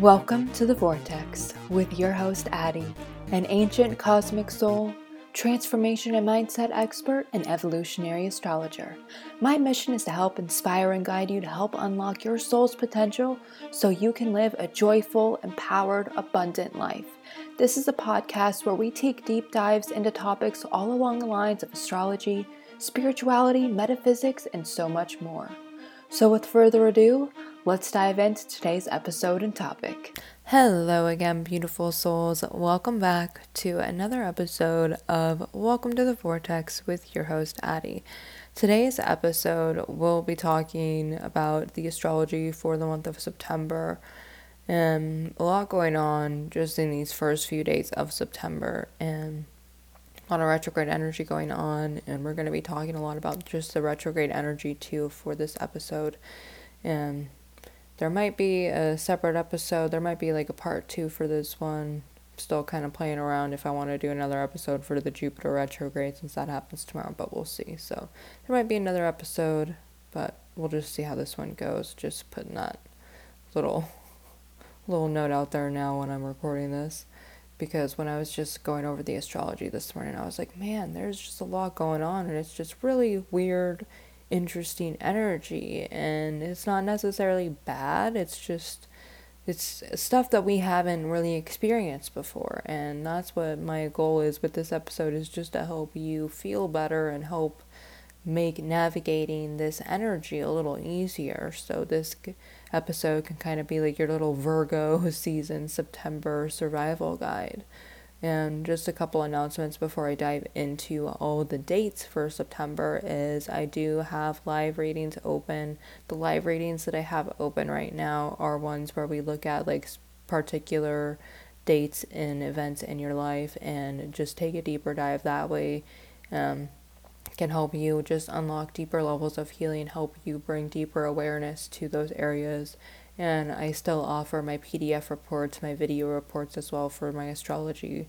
Welcome to the Vortex with your host Addie, an ancient cosmic soul, transformation and mindset expert, and evolutionary astrologer. My mission is to help inspire and guide you to help unlock your soul's potential so you can live a joyful, empowered, abundant life. This is a podcast where we take deep dives into topics all along the lines of astrology, spirituality, metaphysics, and so much more. So with further ado, let's dive into today's episode and topic. Hello again, beautiful souls. Welcome back to another episode of Welcome to the Vortex with your host, Addie. Today's episode, we'll be talking about the astrology for the month of September. A lot going on just in these first few days of September, and a lot of retrograde energy going on. And we're going to be talking a lot about just the retrograde energy too for this episode. And there might be a separate episode. There might be like a part two for this one. I'm still kind of playing around if I want to do another episode for the Jupiter retrograde since that happens tomorrow, but we'll see. So there might be another episode, but we'll just see how this one goes. Just putting that little note out there now when I'm recording this, because when I was just going over the astrology this morning, I was like, man, there's just a lot going on, and it's just really weird, interesting energy, and it's not necessarily bad. It's stuff that we haven't really experienced before, and that's what my goal is with this episode, is just to help you feel better and help make navigating this energy a little easier. So this episode can kind of be like your little Virgo season September survival guide. And just a couple announcements before I dive into all the dates for September is I do have live readings open. The live readings that I have open right now are ones where we look at like particular dates and events in your life and just take a deeper dive that way. Can help you just unlock deeper levels of healing, help you bring deeper awareness to those areas. And I still offer my PDF reports, my video reports as well for my astrology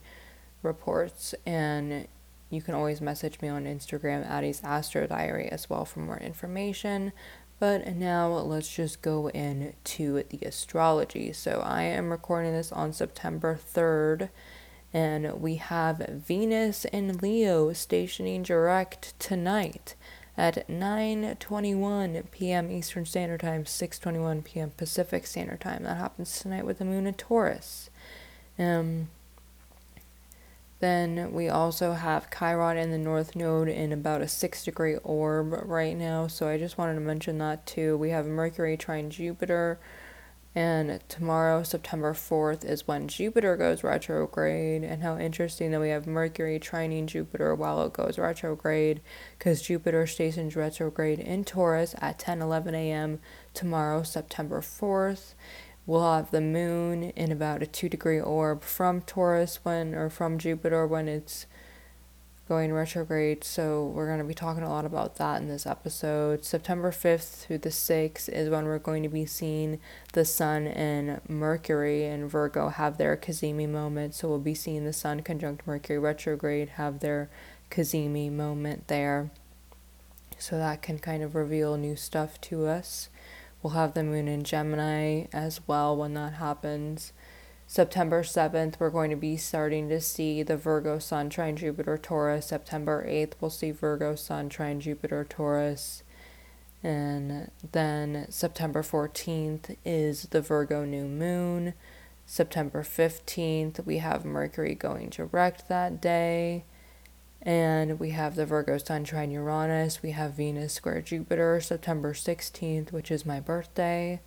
reports. And you can always message me on Instagram, AddiesAstroDiary, as well for more information. But now let's just go into the astrology. So I am recording this on September 3rd. And we have Venus in Leo stationing direct tonight at 9:21 p.m. Eastern Standard Time, 6:21 p.m. Pacific Standard Time. That happens tonight with the moon in Taurus. Then we also have Chiron in the North Node in about a 6-degree orb right now. So I just wanted to mention that too. We have Mercury trine Jupiter. And tomorrow, September 4th, is when Jupiter goes retrograde. And how interesting that we have Mercury trining Jupiter while it goes retrograde, because Jupiter stations retrograde in Taurus at 10:11 a.m. tomorrow, September 4th. We'll have the moon in about a 2-degree orb from Taurus from Jupiter when it's going retrograde, so we're going to be talking a lot about that in this episode. September 5th through the 6th is when we're going to be seeing the Sun and Mercury and Virgo have their Kazemi moment, so we'll be seeing the Sun conjunct Mercury retrograde have their Kazemi moment there, so that can kind of reveal new stuff to us. We'll have the Moon in Gemini as well when that happens. September 7th, we're going to be starting to see the Virgo Sun trine Jupiter Taurus. September 8th, we'll see Virgo Sun trine Jupiter Taurus. And then September 14th is the Virgo new moon. September 15th, we have Mercury going direct that day. And we have the Virgo Sun trine Uranus. We have Venus square Jupiter. September 16th, which is my birthday.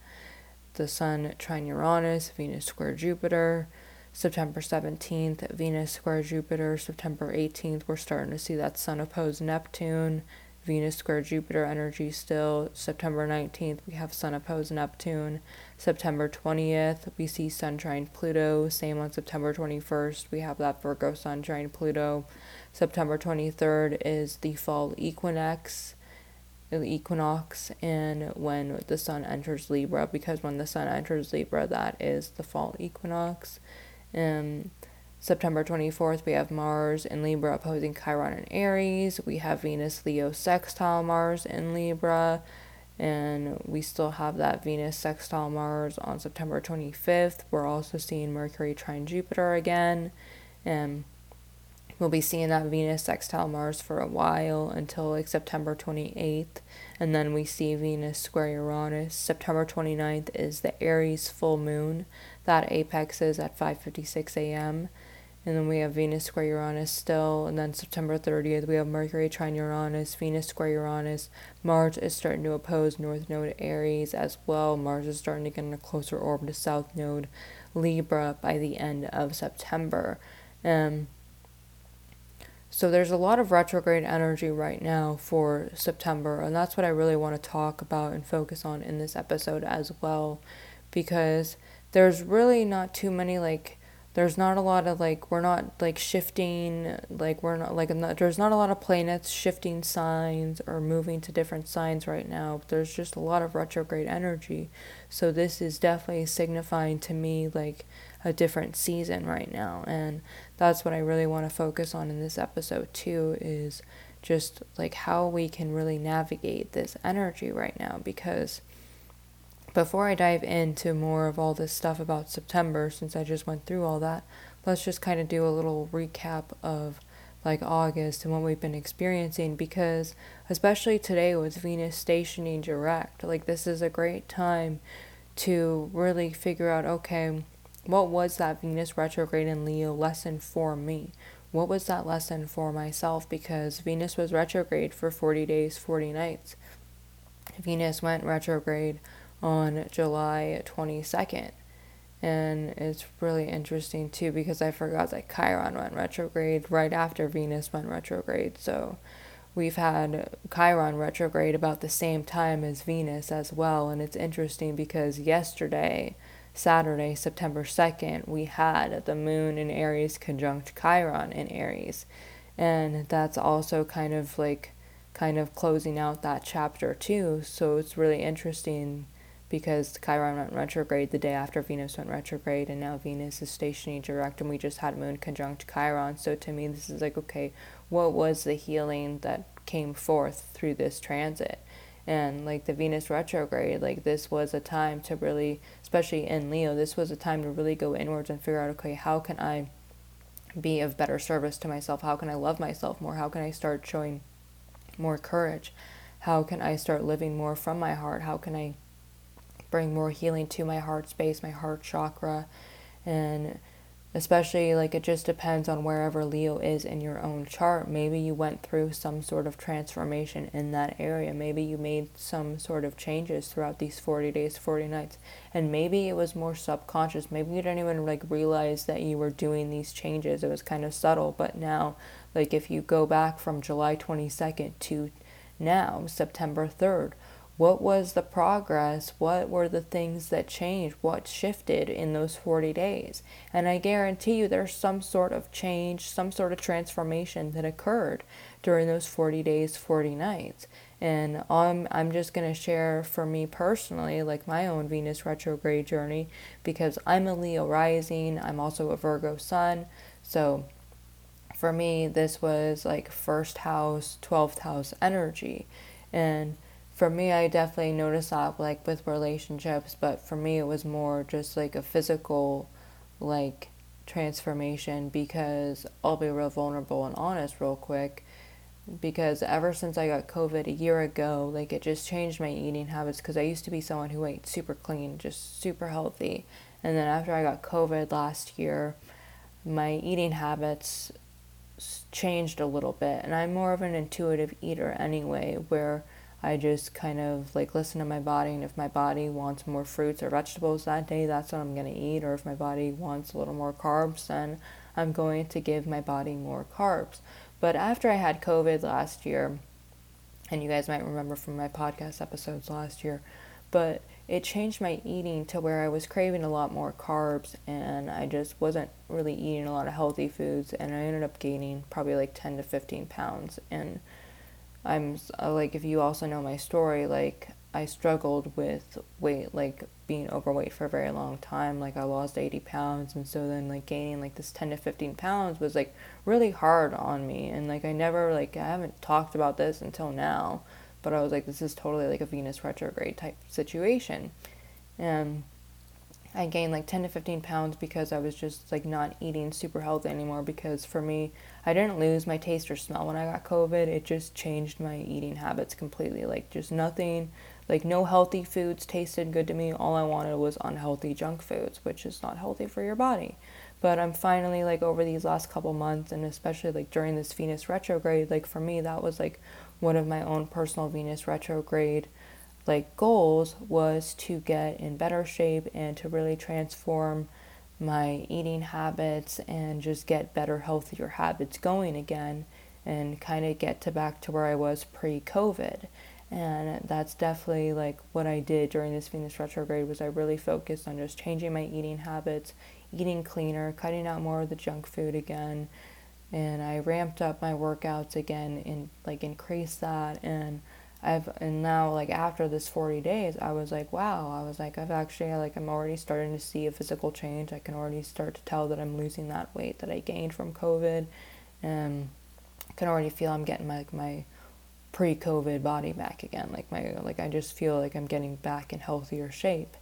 The Sun trine Uranus, Venus square Jupiter. September 17th, Venus square Jupiter. September 18th, we're starting to see that Sun opposed Neptune, Venus square Jupiter energy still. September 19th, we have Sun opposed Neptune. September 20th, we see Sun trine Pluto. Same on September 21st, we have that Virgo Sun trine Pluto. September 23rd is the fall equinox, and when the Sun enters Libra, because when the Sun enters Libra, that is the fall equinox. September 24th, we have Mars in Libra opposing Chiron and Aries. We have Venus Leo sextile Mars in Libra. and we still have that Venus sextile Mars on September 25th. We're also seeing Mercury trine Jupiter again, and we'll be seeing that Venus sextile Mars for a while until like September 28th, and then we see Venus square Uranus. September 29th is the Aries full moon. That apexes at 5:56 a.m. And then we have Venus square Uranus still, and then September 30th, we have Mercury trine Uranus, Venus square Uranus. Mars is starting to oppose North Node Aries as well. Mars is starting to get in a closer orbit to South Node Libra by the end of September. So there's a lot of retrograde energy right now for September, and that's what I really want to talk about and focus on in this episode as well, because there's really not too many, like, there's not a lot of, like, we're not, like, shifting, like, we're not, like, there's not a lot of planets shifting signs or moving to different signs right now. There's just a lot of retrograde energy. So this is definitely signifying to me, like, a different season right now. And that's what I really want to focus on in this episode, too, is just, like, how we can really navigate this energy right now. Because before I dive into more of all this stuff about September, since I just went through all that, let's just kind of do a little recap of like August and what we've been experiencing, because especially today with Venus stationing direct, like this is a great time to really figure out, okay, what was that Venus retrograde in Leo lesson for me? What was that lesson for myself? Because Venus was retrograde for 40 days, 40 nights. Venus went retrograde on July 22nd, and it's really interesting too, because I forgot that Chiron went retrograde right after Venus went retrograde, so we've had Chiron retrograde about the same time as Venus as well. And it's interesting because yesterday, Saturday, September 2nd, we had the moon in Aries conjunct Chiron in Aries, and that's also kind of closing out that chapter too. So it's really interesting because Chiron went retrograde the day after Venus went retrograde, and now Venus is stationary direct, and we just had moon conjunct Chiron. So to me, this is like, okay, what was the healing that came forth through this transit? And like the Venus retrograde, like this was a time to really, especially in Leo, this was a time to really go inwards and figure out, okay, how can I be of better service to myself? How can I love myself more? How can I start showing more courage? How can I start living more from my heart? How can I bring more healing to my heart space, my heart chakra? And especially, like, it just depends on wherever Leo is in your own chart. Maybe you went through some sort of transformation in that area. Maybe you made some sort of changes throughout these 40 days, 40 nights. And maybe it was more subconscious. Maybe you didn't even, like, realize that you were doing these changes. It was kind of subtle. But now, like, if you go back from July 22nd to now, September 3rd, what was the progress? What were the things that changed? What shifted in those 40 days? And I guarantee you there's some sort of change, some sort of transformation that occurred during those 40 days, 40 nights. And I'm just going to share for me personally, like my own Venus retrograde journey, because I'm a Leo rising. I'm also a Virgo sun. So for me, this was like first house, 12th house energy. And for me, I definitely noticed that, like, with relationships, but for me, it was more just, like, a physical, like, transformation, because I'll be real vulnerable and honest real quick, because ever since I got COVID a year ago, like, it just changed my eating habits, because I used to be someone who ate super clean, just super healthy, and then after I got COVID last year, my eating habits changed a little bit, and I'm more of an intuitive eater anyway, where I just kind of like listen to my body, and if my body wants more fruits or vegetables that day, that's what I'm going to eat. Or if my body wants a little more carbs, then I'm going to give my body more carbs. But after I had COVID last year, and you guys might remember from my podcast episodes last year, but it changed my eating to where I was craving a lot more carbs, and I just wasn't really eating a lot of healthy foods, and I ended up gaining probably like 10 to 15 pounds. And I'm like, if you also know my story, like I struggled with weight, like being overweight for a very long time. Like I lost 80 pounds. And so then like gaining like this 10 to 15 pounds was like really hard on me. And like, I haven't talked about this until now, But I was like, this is totally like a Venus retrograde type situation. And I gained like 10 to 15 pounds because I was just like not eating super healthy anymore, because for me, I didn't lose my taste or smell when I got COVID. It just changed my eating habits completely. Like just nothing, like no healthy foods tasted good to me. All I wanted was unhealthy junk foods, which is not healthy for your body. But I'm finally like over these last couple months, and especially like during this Venus retrograde, like for me, that was like one of my own personal Venus retrograde like goals, was to get in better shape and to really transform my eating habits and just get better, healthier habits going again, and kind of get to back to where I was pre-COVID. And that's definitely like what I did during this Venus retrograde, was I really focused on just changing my eating habits, eating cleaner, cutting out more of the junk food again. And I ramped up my workouts again and like increased that. And now like after this 40 days, I was like, wow, I was like, I've actually like, I'm already starting to see a physical change. I can already start to tell that I'm losing that weight that I gained from COVID, and I can already feel I'm getting my, like my pre-COVID body back again. Like my, like I just feel like I'm getting back in healthier shape.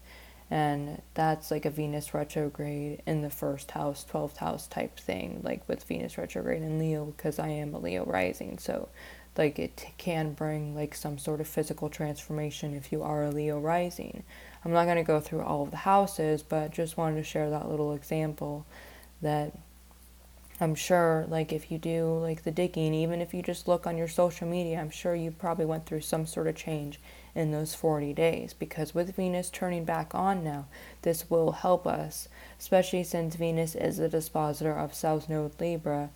And that's like a Venus retrograde in the first house, 12th house type thing, like with Venus retrograde in Leo, because I am a Leo rising. So like it can bring like some sort of physical transformation if you are a Leo rising. I'm not going to go through all of the houses, but just wanted to share that little example that I'm sure like if you do like the digging, even if you just look on your social media, I'm sure you probably went through some sort of change in those 40 days, because with Venus turning back on now, this will help us, especially since Venus is the dispositor of South Node Libra.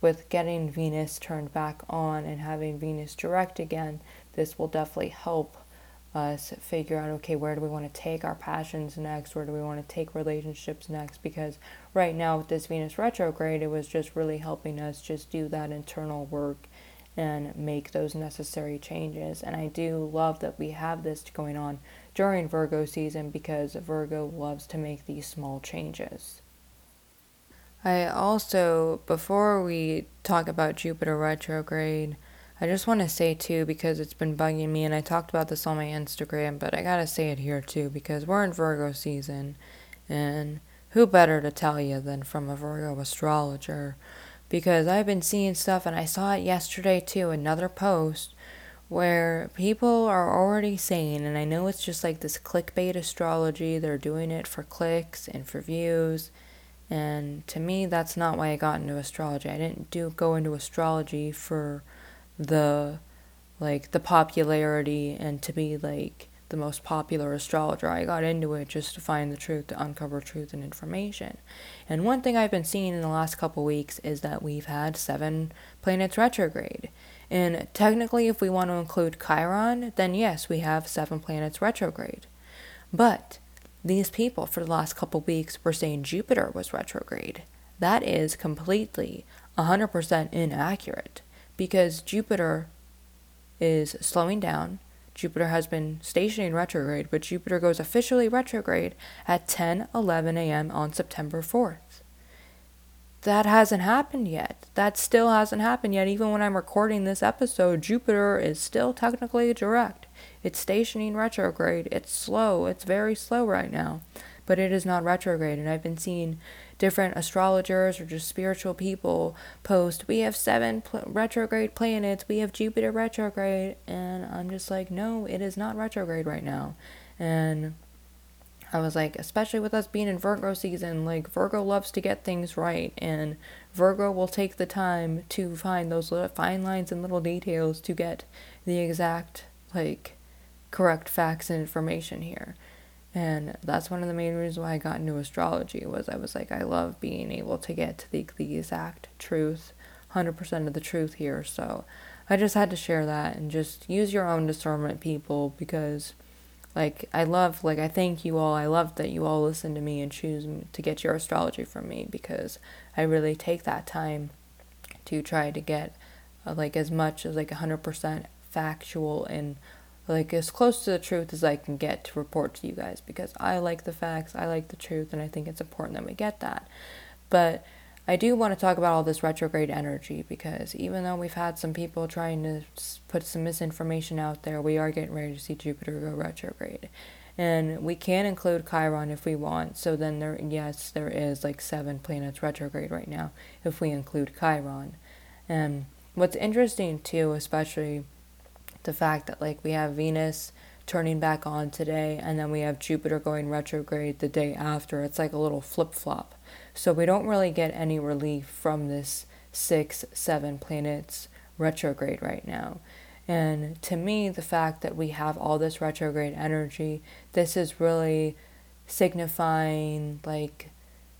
With getting Venus turned back on and having Venus direct again, this will definitely help us figure out, okay, where do we want to take our passions next? Where do we want to take relationships next? Because right now with this Venus retrograde, it was just really helping us just do that internal work and make those necessary changes. And I do love that we have this going on during Virgo season, because Virgo loves to make these small changes. I also, before we talk about Jupiter retrograde, I just want to say too, because it's been bugging me, and I talked about this on my Instagram, but I gotta say it here too, because we're in Virgo season, and who better to tell you than from a Virgo astrologer? Because I've been seeing stuff, and I saw it yesterday too, another post where people are already saying, and I know it's just like this clickbait astrology, they're doing it for clicks and for views, and to me, that's not why I got into astrology. I didn't go into astrology for the popularity and to be like the most popular astrologer. I got into it just to find the truth, to uncover truth and information. And one thing I've been seeing in the last couple weeks is that we've had 7 planets retrograde. And technically, if we want to include Chiron, then yes, we have 7 planets retrograde. But these people for the last couple weeks were saying Jupiter was retrograde. That is completely 100% inaccurate, because Jupiter is slowing down. Jupiter has been stationary retrograde, but Jupiter goes officially retrograde at 10:11 a.m. on September 4th. That hasn't happened yet. That still hasn't happened yet. Even when I'm recording this episode, Jupiter is still technically direct. It's stationing retrograde. It's slow. It's very slow right now, but it is not retrograde. And I've been seeing different astrologers or just spiritual people post, we have 7 retrograde planets. We have Jupiter retrograde. And I'm just like, no, it is not retrograde right now. And I was like, especially with us being in Virgo season, like Virgo loves to get things right, and Virgo will take the time to find those little fine lines and little details to get the exact, like, correct facts and information here. And that's one of the main reasons why I got into astrology, was I was like, I love being able to get to the exact truth, 100% of the truth here. So I just had to share that, and just use your own discernment, people, because I thank you all. I love that you all listen to me and choose to get your astrology from me, because I really take that time to try to get as much as 100% factual and as close to the truth as I can get to report to you guys, because I like the facts, I like the truth, and I think it's important that we get that. But I do want to talk about all this retrograde energy, because even though we've had some people trying to put some misinformation out there, we are getting ready to see Jupiter go retrograde. And we can include Chiron if we want. So then there is like 7 planets retrograde right now if we include Chiron. And what's interesting too, especially the fact that like we have Venus turning back on today, and then we have Jupiter going retrograde the day after. It's like a little flip-flop. So we don't really get any relief from this 6-7 planets retrograde right now. And to me, the fact that we have all this retrograde energy, this is really signifying, like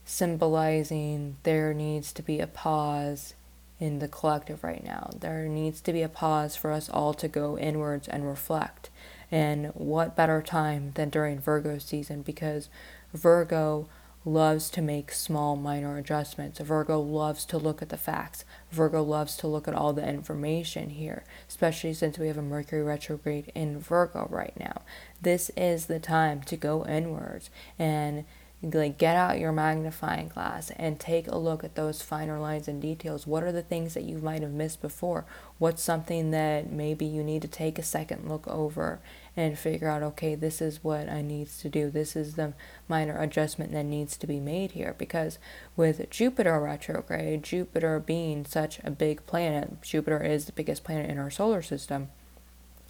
symbolizing, there needs to be a pause in the collective right now. There needs to be a pause for us all to go inwards and reflect. And what better time than during Virgo season, because Virgo loves to make small minor adjustments. Virgo loves to look at the facts. Virgo loves to look at all the information here, especially since we have a Mercury retrograde in Virgo right now. This is the time to go inwards and like get out your magnifying glass and take a look at those finer lines and details. What are the things that you might have missed before? What's something that maybe you need to take a second look over and figure out, okay, this is what I need to do. This is the minor adjustment that needs to be made here. Because with Jupiter retrograde, Jupiter being such a big planet, Jupiter is the biggest planet in our solar system.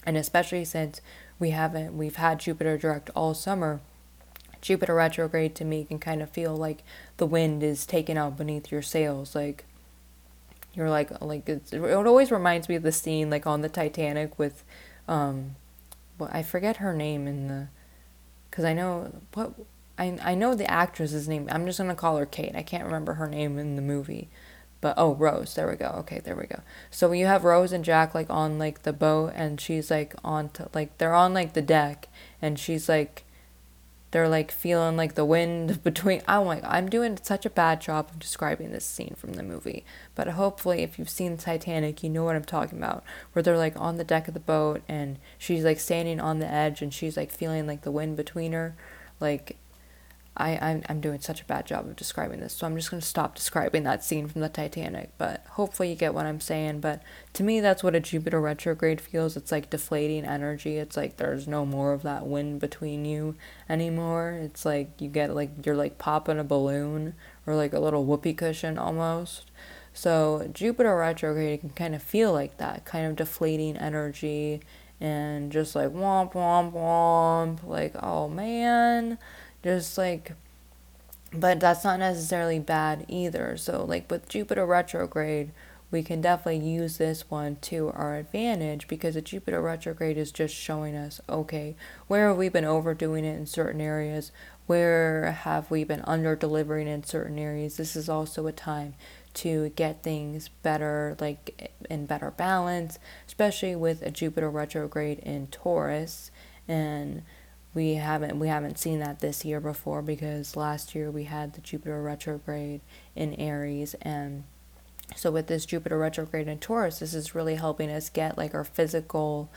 And especially since we've had Jupiter direct all summer, Jupiter retrograde to me can kind of feel like the wind is taken out beneath your sails. Like you're like it always reminds me of the scene like on the Titanic with, well, I forget her name in the, because I know what I know the actress's name. I'm just gonna call her Kate. I can't remember her name in the movie, but oh, Rose. There we go. Okay, there we go. So you have Rose and Jack like on like the boat, and she's like on to, like they're on like the deck, and she's like. They're like feeling like the wind between. I'm like, I'm doing such a bad job of describing this scene from the movie. But hopefully if you've seen Titanic, you know what I'm talking about. Where they're like on the deck of the boat and she's like standing on the edge and she's like feeling like the wind between her. Like I'm doing such a bad job of describing this. So I'm just going to stop describing that scene from the Titanic. But hopefully you get what I'm saying. But to me, that's what a Jupiter retrograde feels. It's like deflating energy. It's like there's no more of that wind between you anymore. It's like you get like you're like popping a balloon or like a little whoopee cushion almost. So Jupiter retrograde can kind of feel like that kind of deflating energy and just like womp womp womp, like oh man. Just like, but that's not necessarily bad either. So like with Jupiter retrograde, we can definitely use this one to our advantage, because a Jupiter retrograde is just showing us, okay, where have we been overdoing it in certain areas? Where have we been under delivering in certain areas? This is also a time to get things better, like in better balance, especially with a Jupiter retrograde in Taurus. And we haven't seen that this year before, because last year we had the Jupiter retrograde in Aries. And so with this Jupiter retrograde in Taurus, this is really helping us get like our physical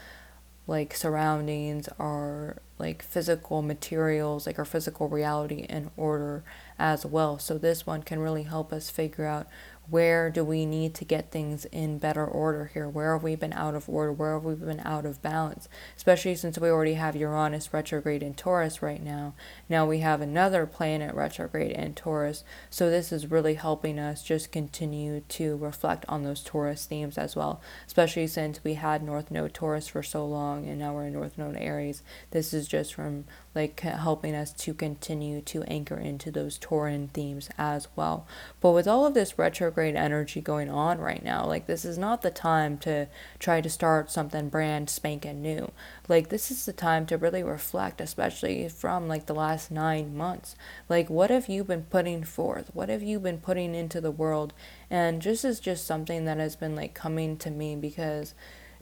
like surroundings, our like physical materials, like our physical reality in order as well. So this one can really help us figure out, where do we need to get things in better order here? Where have we been out of order? Where have we been out of balance? Especially since we already have Uranus retrograde in Taurus right now. Now we have another planet retrograde in Taurus. So this is really helping us just continue to reflect on those Taurus themes as well. Especially since we had North Node Taurus for so long and now we're in North Node Aries. This is just from like helping us to continue to anchor into those Tauran themes as well. But with all of this retrograde energy going on right now, like this is not the time to try to start something brand spanking new. Like this is the time to really reflect, especially from like the last 9 months. Like what have you been putting forth? What have you been putting into the world? And this is just something that has been like coming to me, because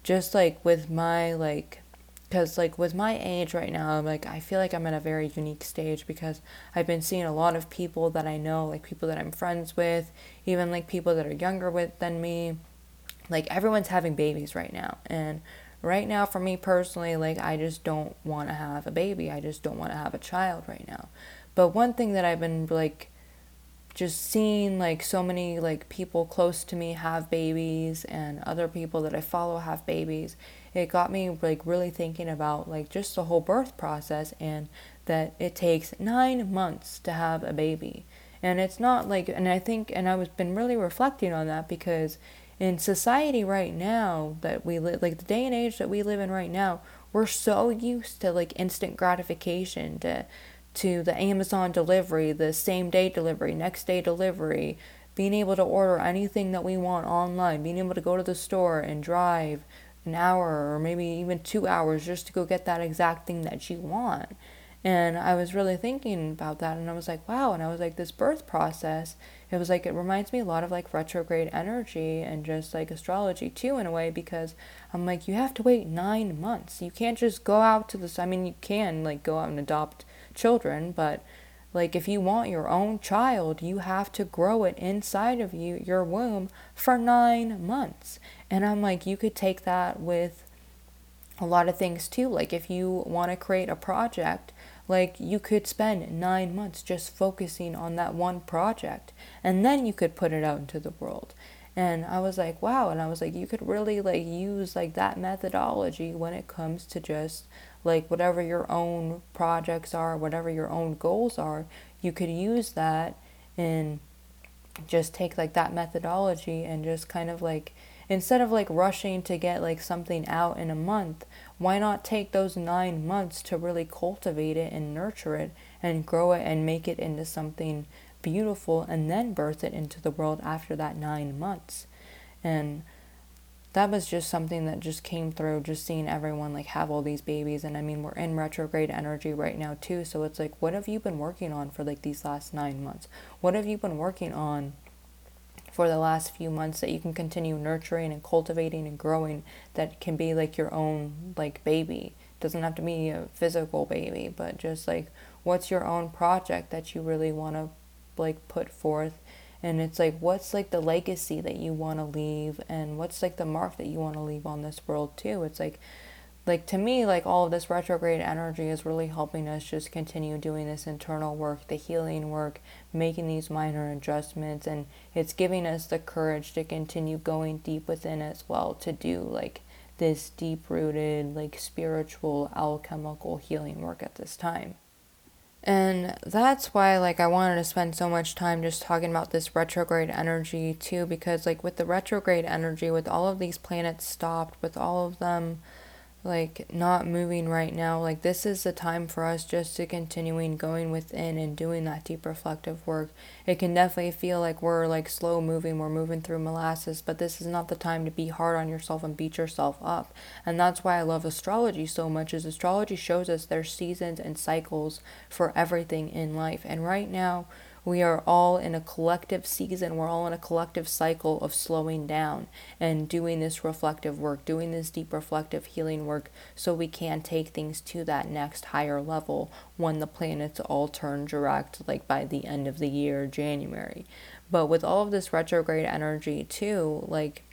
just like with my like, because like with my age right now, I'm like, I feel like I'm in a very unique stage, because I've been seeing a lot of people that I know, like people that I'm friends with, even like people that are younger than me, like everyone's having babies right now. And right now for me personally, like I just don't want to have a baby. I just don't want to have a child right now. But one thing that I've been like just seeing like so many like people close to me have babies and other people that I follow have babies, it got me like really thinking about like just the whole birth process and that it takes 9 months to have a baby. And it's not like, and I think, and I was been really reflecting on that because in society right now that we live, like the day and age that we live in right now, we're so used to like instant gratification, to the Amazon delivery, the same day delivery, next day delivery, being able to order anything that we want online, being able to go to the store and drive an hour or maybe even 2 hours just to go get that exact thing that you want. And I was really thinking about that, and I was like, wow. And I was like, this birth process, it was like, it reminds me a lot of like retrograde energy and just like astrology too in a way, because I'm like, you have to wait 9 months. You can't just go out to this. I mean, you can like go out and adopt children, but like if you want your own child, you have to grow it inside of you, your womb, for 9 months. And I'm like, you could take that with a lot of things too. Like if you want to create a project, like you could spend 9 months just focusing on that one project, and then you could put it out into the world. And I was like, wow. And I was like, you could really like use like that methodology when it comes to just like whatever your own projects are, whatever your own goals are, you could use that and just take like that methodology and just kind of like, instead of like rushing to get like something out in a month, why not take those 9 months to really cultivate it and nurture it and grow it and make it into something beautiful and then birth it into the world after that 9 months. And that was just something that just came through, just seeing everyone like have all these babies. And I mean, we're in retrograde energy right now too. So it's like, what have you been working on for like these last 9 months? What have you been working on for the last few months that you can continue nurturing and cultivating and growing, that can be like your own like baby? It doesn't have to be a physical baby, but just like, what's your own project that you really want to like put forth? And it's like, what's like the legacy that you want to leave, and what's like the mark that you want to leave on this world too? It's like to me, like all of this retrograde energy is really helping us just continue doing this internal work, the healing work, making these minor adjustments, and it's giving us the courage to continue going deep within as well, to do like this deep-rooted, like spiritual, alchemical healing work at this time. And that's why like I wanted to spend so much time just talking about this retrograde energy too, because like with the retrograde energy, with all of these planets stopped, with all of them like not moving right now, like this is the time for us just to continuing going within and doing that deep reflective work. It can definitely feel like we're like slow moving, we're moving through molasses, but this is not the time to be hard on yourself and beat yourself up. And that's why I love astrology so much, is astrology shows us there's seasons and cycles for everything in life. And right now we are all in a collective season. We're all in a collective cycle of slowing down and doing this reflective work, doing this deep reflective healing work, so we can take things to that next higher level when the planets all turn direct, like by the end of the year, January. But with all of this retrograde energy too, like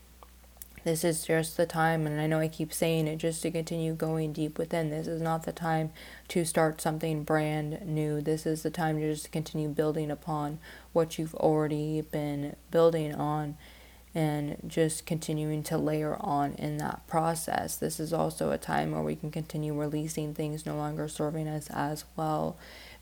this is just the time, and I know I keep saying it, just to continue going deep within. This is not the time to start something brand new. This is the time to just continue building upon what you've already been building on and just continuing to layer on in that process. This is also a time where we can continue releasing things no longer serving us as well,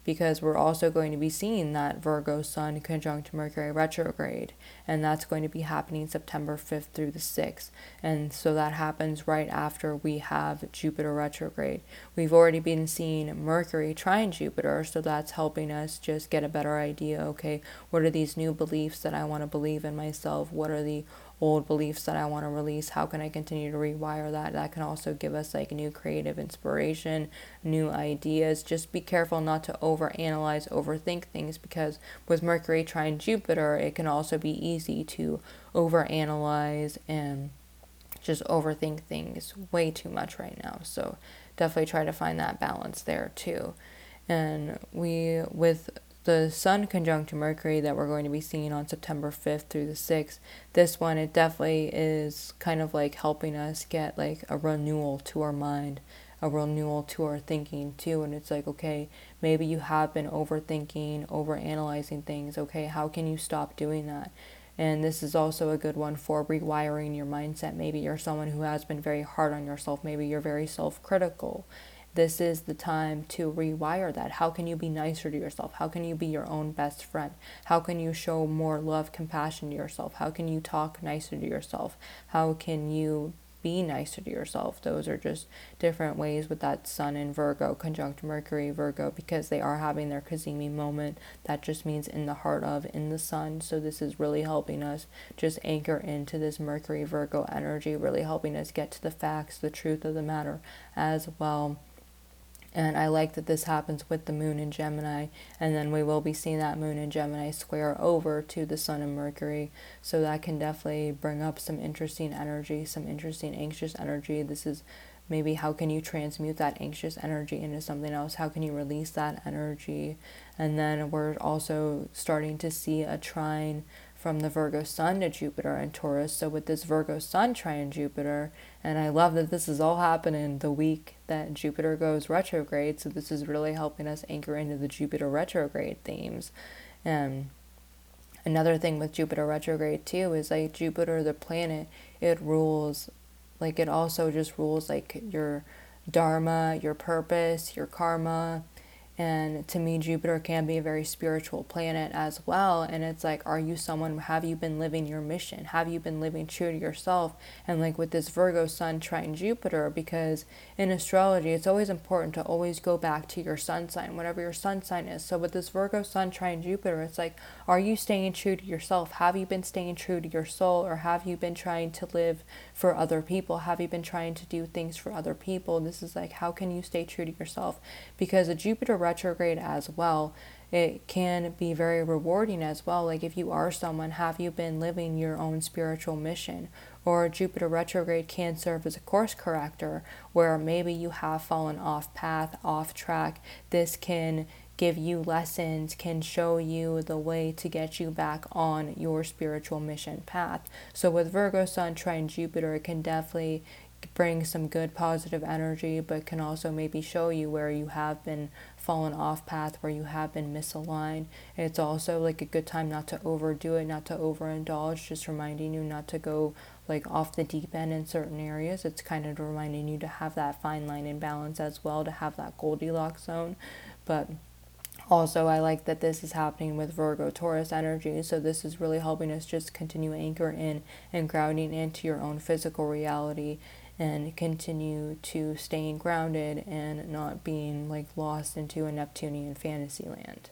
because we're also going to be seeing that Virgo sun conjunct Mercury retrograde, and that's going to be happening September 5th through the 6th. And so that happens right after we have Jupiter retrograde. We've already been seeing Mercury trine Jupiter, so that's helping us just get a better idea. Okay, what are these new beliefs that I want to believe in myself? What are the old beliefs that I want to release? How can I continue to rewire that? That can also give us like new creative inspiration, new ideas. Just be careful not to overanalyze, overthink things, because with Mercury trine Jupiter, it can also be easy to overanalyze and just overthink things way too much right now. So definitely try to find that balance there too. And we, with the sun conjunct to Mercury that we're going to be seeing on September 5th through the 6th, this one, it definitely is kind of like helping us get like a renewal to our mind, a renewal to our thinking too. And it's like, okay, Maybe you have been overthinking, overanalyzing things. Okay, how can you stop doing that? And this is also a good one for rewiring your mindset. Maybe you're someone who has been very hard on yourself. Maybe you're very self-critical. This is the time to rewire that. How can you be nicer to yourself? How can you be your own best friend? How can you show more love, compassion to yourself? How can you talk nicer to yourself? How can you be nicer to yourself? Those are just different ways with that sun in Virgo, conjunct Mercury, Virgo, because they are having their Kazemi moment. That just means in the heart of, in the sun. So this is really helping us just anchor into this Mercury, Virgo energy, really helping us get to the facts, the truth of the matter as well. And I like that this happens with the moon in Gemini, and then we will be seeing that moon in Gemini square over to the sun and Mercury. So that can definitely bring up some interesting energy, some interesting anxious energy. This is maybe how can you transmute that anxious energy into something else? How can you release that energy? And then we're also starting to see a trine from the Virgo sun to Jupiter and Taurus. So with this Virgo sun trine Jupiter, and I love that this is all happening the week that Jupiter goes retrograde. So this is really helping us anchor into the Jupiter retrograde themes. Another thing with Jupiter retrograde too is like Jupiter, the planet, it rules, like it also just rules like your dharma, your purpose, your karma. And to me, Jupiter can be a very spiritual planet as well. And it's like, are you someone, have you been living your mission? Have you been living true to yourself? And like with this Virgo sun trine Jupiter, because in astrology, it's always important to always go back to your sun sign, whatever your sun sign is. So with this Virgo sun trine Jupiter, it's like, are you staying true to yourself? Have you been staying true to your soul? Or have you been trying to live for other people? Have you been trying to do things for other people? This is like, how can you stay true to yourself? Because a Jupiter retrograde as well, it can be very rewarding as well. Like if you are someone, have you been living your own spiritual mission? Or Jupiter retrograde can serve as a course corrector where maybe you have fallen off path, off track. This can give you lessons, can show you the way to get you back on your spiritual mission path. So with Virgo sun trine Jupiter, it can definitely bring some good positive energy, but can also maybe show you where you have been fallen off path, where you have been misaligned. It's also like a good time not to overdo it, not to overindulge, just reminding you not to go like off the deep end in certain areas. It's kind of reminding you to have that fine line in balance as well, to have that Goldilocks zone. But also, I like that this is happening with Virgo Taurus energy. So this is really helping us just continue anchor in and grounding into your own physical reality, and continue to staying grounded and not being like lost into a Neptunian fantasy land.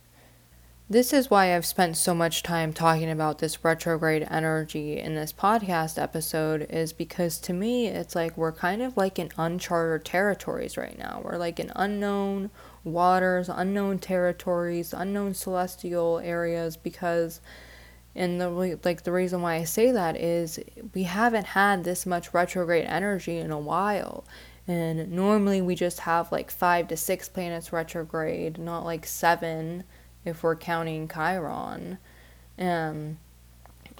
This is why I've spent so much time talking about this retrograde energy in this podcast episode, is because to me, it's like we're kind of like in uncharted territories right now. We're like in unknown waters, unknown territories, unknown celestial areas, because and the reason why I say that is we haven't had this much retrograde energy in a while. And normally we just have like 5 to 6 planets retrograde, not like 7 if we're counting Chiron.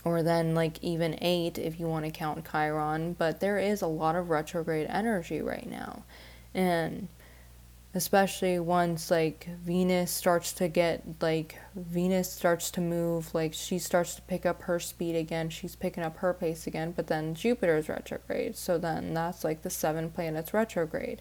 Or then like even 8 if you want to count Chiron. But there is a lot of retrograde energy right now. And especially once like Venus starts to move, like she starts to pick up her speed again, she's picking up her pace again, but then Jupiter's retrograde. So then that's like the 7 planets retrograde.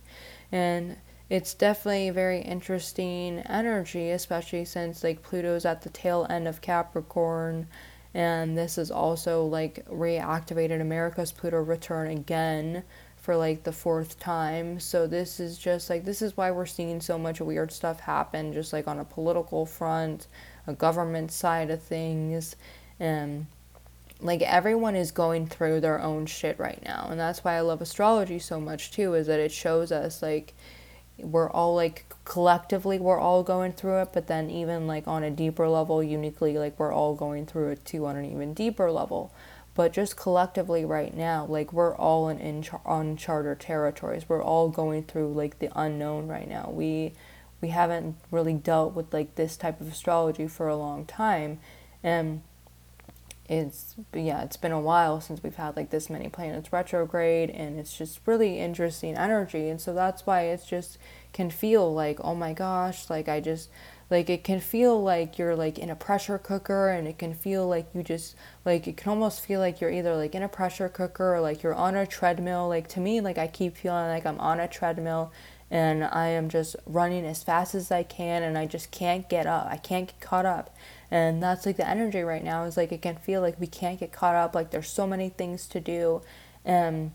And it's definitely very interesting energy, especially since like Pluto's at the tail end of Capricorn. And this is also like reactivated America's Pluto return again for like the 4th time. So this is just like, this is why we're seeing so much weird stuff happen, just like on a political front, a government side of things. And like everyone is going through their own shit right now. And that's why I love astrology so much too, is that it shows us like we're all like collectively we're all going through it, but then even like on a deeper level, uniquely, like we're all going through it too on an even deeper level. But just collectively right now, like we're all in uncharted territories. We're all going through like the unknown right now. We haven't really dealt with like this type of astrology for a long time. And it's been a while since we've had like this many planets retrograde, and it's just really interesting energy. And so that's why it's just can feel like, oh my gosh, like I just, like it can feel like you're like in a pressure cooker, and it can feel like you just like, it can almost feel like you're either like in a pressure cooker or like you're on a treadmill. Like to me, like I keep feeling like I'm on a treadmill and I am just running as fast as I can, and I just can't get up. I can't get caught up. And that's like the energy right now is like, it can feel like we can't get caught up. Like there's so many things to do. And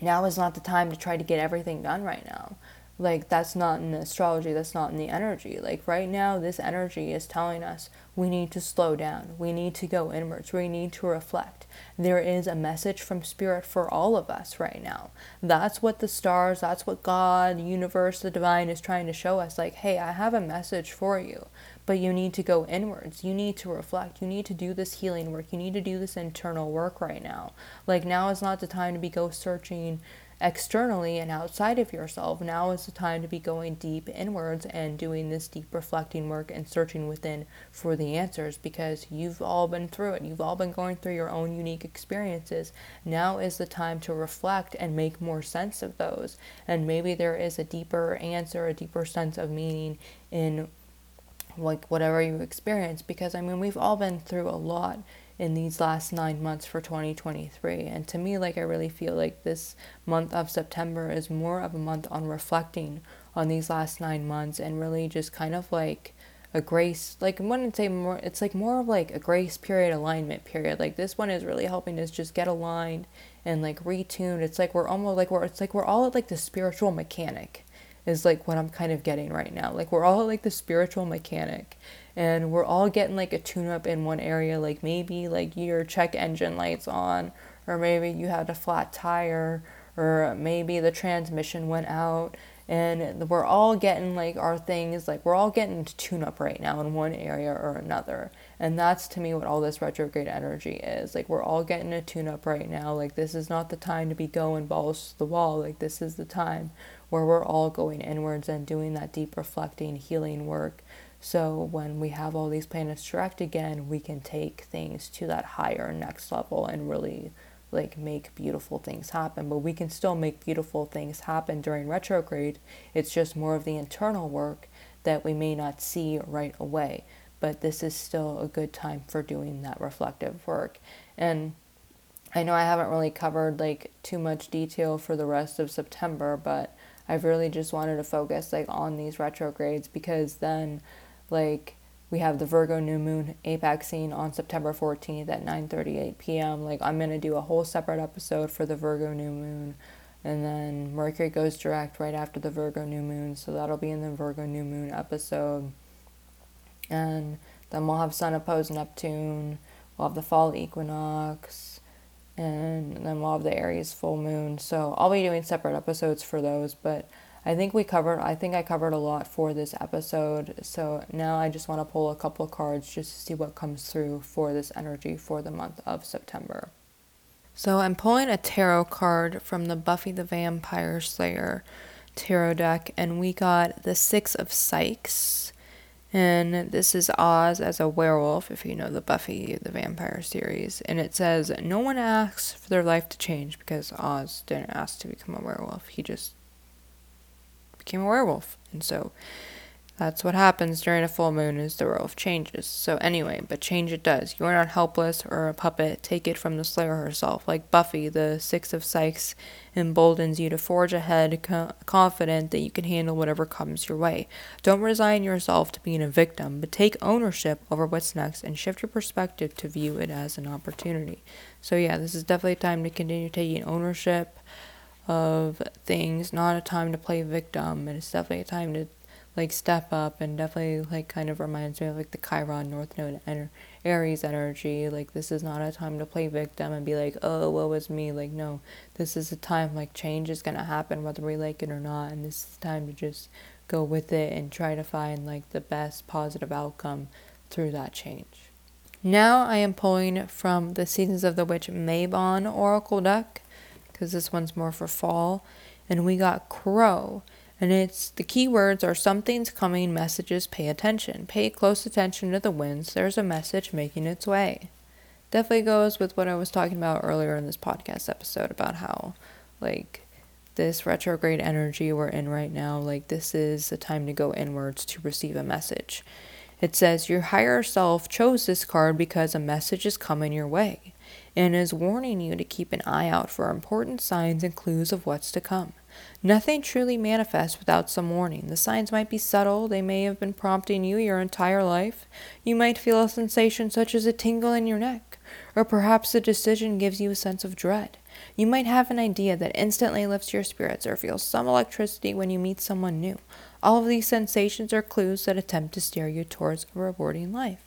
now is not the time to try to get everything done right now. Like that's not in the astrology, that's not in the energy. Like right now, this energy is telling us we need to slow down. We need to go inwards. We need to reflect. There is a message from spirit for all of us right now. That's what the stars, that's what God, universe, the divine is trying to show us. Like, hey, I have a message for you, but you need to go inwards. You need to reflect. You need to do this healing work. You need to do this internal work right now. Like now is not the time to be go searching externally and outside of yourself. Now is the time to be going deep inwards and doing this deep reflecting work and searching within for the answers, because you've all been through it. You've all been going through your own unique experiences. Now is the time to reflect and make more sense of those. And maybe there is a deeper answer, a deeper sense of meaning in like whatever you experience, because I mean, we've all been through a lot in these last 9 months for 2023. And to me, like I really feel like this month of September is more of a month on reflecting on these last 9 months and really just kind of like a grace, like I wouldn't say more, it's like more of like a grace period, alignment period. Like this one is really helping us just get aligned and like retuned. It's like we're almost like we're all at like the spiritual mechanic is like what I'm kind of getting right now. Like we're all like the spiritual mechanic, and we're all getting like a tune up in one area. Like maybe like your check engine light's on, or maybe you had a flat tire, or maybe the transmission went out, and we're all getting like our things, like we're all getting to tune up right now in one area or another. And that's to me what all this retrograde energy is. Like we're all getting a tune up right now. Like this is not the time to be going balls to the wall. Like this is the time where we're all going inwards and doing that deep reflecting, healing work. So when we have all these planets direct again, we can take things to that higher next level and really like make beautiful things happen. But we can still make beautiful things happen during retrograde. It's just more of the internal work that we may not see right away. But this is still a good time for doing that reflective work. And I know I haven't really covered like too much detail for the rest of September, but I've really just wanted to focus like on these retrogrades, because then like we have the Virgo new moon apexing on September 14th at 9:38 p.m. Like I'm going to do a whole separate episode for the Virgo new moon, and then Mercury goes direct right after the Virgo new moon. So that'll be in the Virgo new moon episode. And then we'll have Sun opposed Neptune. We'll have the fall equinox. And then we'll have the Aries full moon. So I'll be doing separate episodes for those. But I think I covered a lot for this episode. So now I just want to pull a couple of cards just to see what comes through for this energy for the month of September. So I'm pulling a tarot card from the Buffy the Vampire Slayer tarot deck. And we got the Six of Sykes. And this is Oz as a werewolf, if you know the Buffy the Vampire series. And it says, no one asks for their life to change, because Oz didn't ask to become a werewolf. He just became a werewolf. And so that's what happens during a full moon, is the werewolf changes. So anyway, but change it does. You are not helpless or a puppet. Take it from the Slayer herself. Like Buffy, the Six of Sykes emboldens you to forge ahead, confident that you can handle whatever comes your way. Don't resign yourself to being a victim, but take ownership over what's next and shift your perspective to view it as an opportunity. So yeah, this is definitely time to continue taking ownership of things, not a time to play victim. And it's definitely a time to like step up, and definitely like kind of reminds me of like the Chiron North Node Aries energy. Like this is not a time to play victim and be like, oh, woe is me. Like no, this is a time like change is gonna happen whether we like it or not, and this is the time to just go with it and try to find like the best positive outcome through that change. Now I am pulling from the Seasons of the Witch Mabon Oracle Deck, because this one's more for fall, and we got Crow. And it's the keywords are something's coming, messages, pay attention. Pay close attention to the winds. There's a message making its way. definitely goes with what I was talking about earlier in this podcast episode about how, like, this retrograde energy we're in right now, like, this is the time to go inwards to receive a message. It says your higher self chose this card because a message is coming your way and is warning you to keep an eye out for important signs and clues of what's to come. Nothing truly manifests without some warning. The signs might be subtle. They may have been prompting you your entire life. You might feel a sensation such as a tingle in your neck, or perhaps the decision gives you a sense of dread. You might have an idea that instantly lifts your spirits or feel some electricity when you meet someone new. All of these sensations are clues that attempt to steer you towards a rewarding life.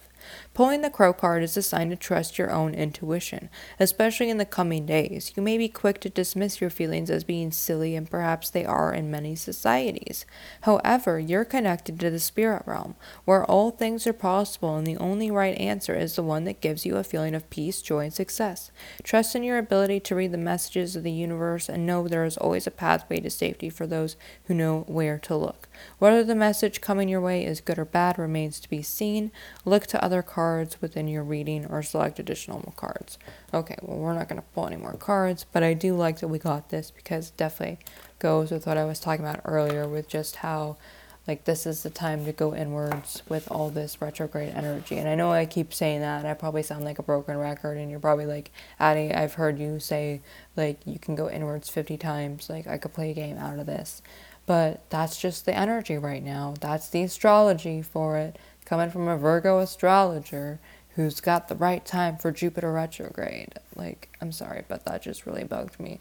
Pulling the Crow card is a sign to trust your own intuition, especially in the coming days. You may be quick to dismiss your feelings as being silly, and perhaps they are in many societies. However, you're connected to the spirit realm, where all things are possible, and the only right answer is the one that gives you a feeling of peace, joy, and success. Trust in your ability to read the messages of the universe, and know there is always a pathway to safety for those who know where to look. Whether the message coming your way is good or bad remains to be seen. Look to other cards within your reading or select additional cards. Okay, well, we're not going to pull any more cards, but I do like that we got this because it definitely goes with what I was talking about earlier with just how, like, this is the time to go inwards with all this retrograde energy. And I know I keep saying that, and I probably sound like a broken record, and you're probably like, Addie, I've heard you say, like, you can go inwards 50 times. Like, I could play a game out of this. But that's just the energy right now. That's the astrology for it, coming from a Virgo astrologer who's got the right time for Jupiter retrograde. Like, I'm sorry, but that just really bugged me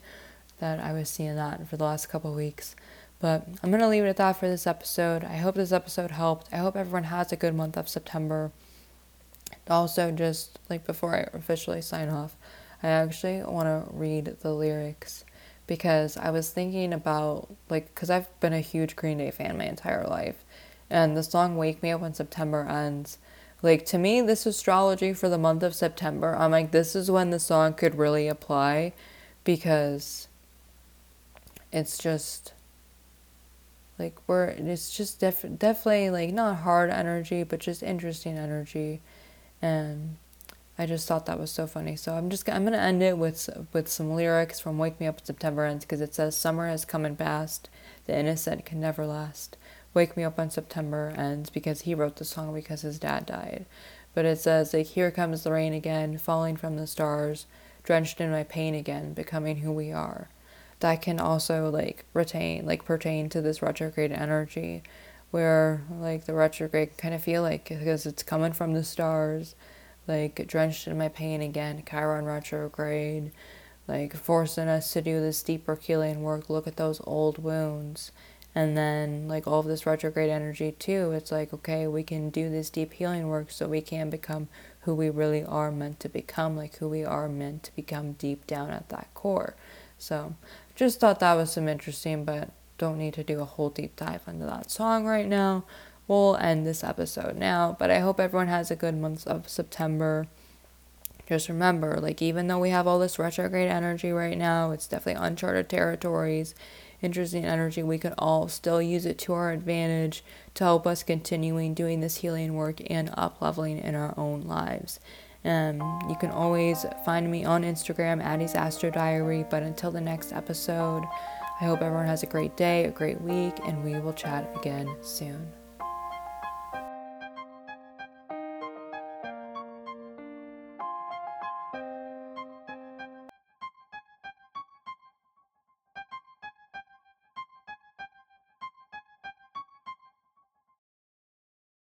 that I was seeing that for the last couple weeks. But I'm going to leave it at that for this episode. I hope this episode helped. I hope everyone has a good month of September. Also, just like before I officially sign off, I actually want to read the lyrics, because I was thinking about, like, because I've been a huge Green Day fan my entire life, and the song Wake Me Up When September Ends, like, to me, this astrology for the month of September, I'm like, this is when the song could really apply, because it's just, like, it's just definitely, like, not hard energy, but just interesting energy, and I just thought that was so funny. So I'm going to end it with some lyrics from Wake Me Up When September Ends, because it says, summer has come and passed, the innocent can never last. Wake me up when September ends, because he wrote the song because his dad died. But it says, like, here comes the rain again, falling from the stars, drenched in my pain again, becoming who we are. That can also, like, pertain to this retrograde energy, where, like, the retrograde kind of feel like, because it's coming from the stars, like, drenched in my pain again, Chiron retrograde, like, forcing us to do this deep Herculean work, look at those old wounds. And then, like, all of this retrograde energy too, it's like, okay, we can do this deep healing work so we can become who we really are meant to become, like, who we are meant to become deep down at that core. So, just thought that was some interesting, but don't need to do a whole deep dive into that song right now. We'll end this episode now, but I hope everyone has a good month of September. Just remember, like, even though we have all this retrograde energy right now, it's definitely uncharted territories, interesting energy, we could all still use it to our advantage to help us continuing doing this healing work and up-leveling in our own lives. You can always find me on Instagram, AddiesAstroDiary, but until the next episode, I hope everyone has a great day, a great week, and we will chat again soon.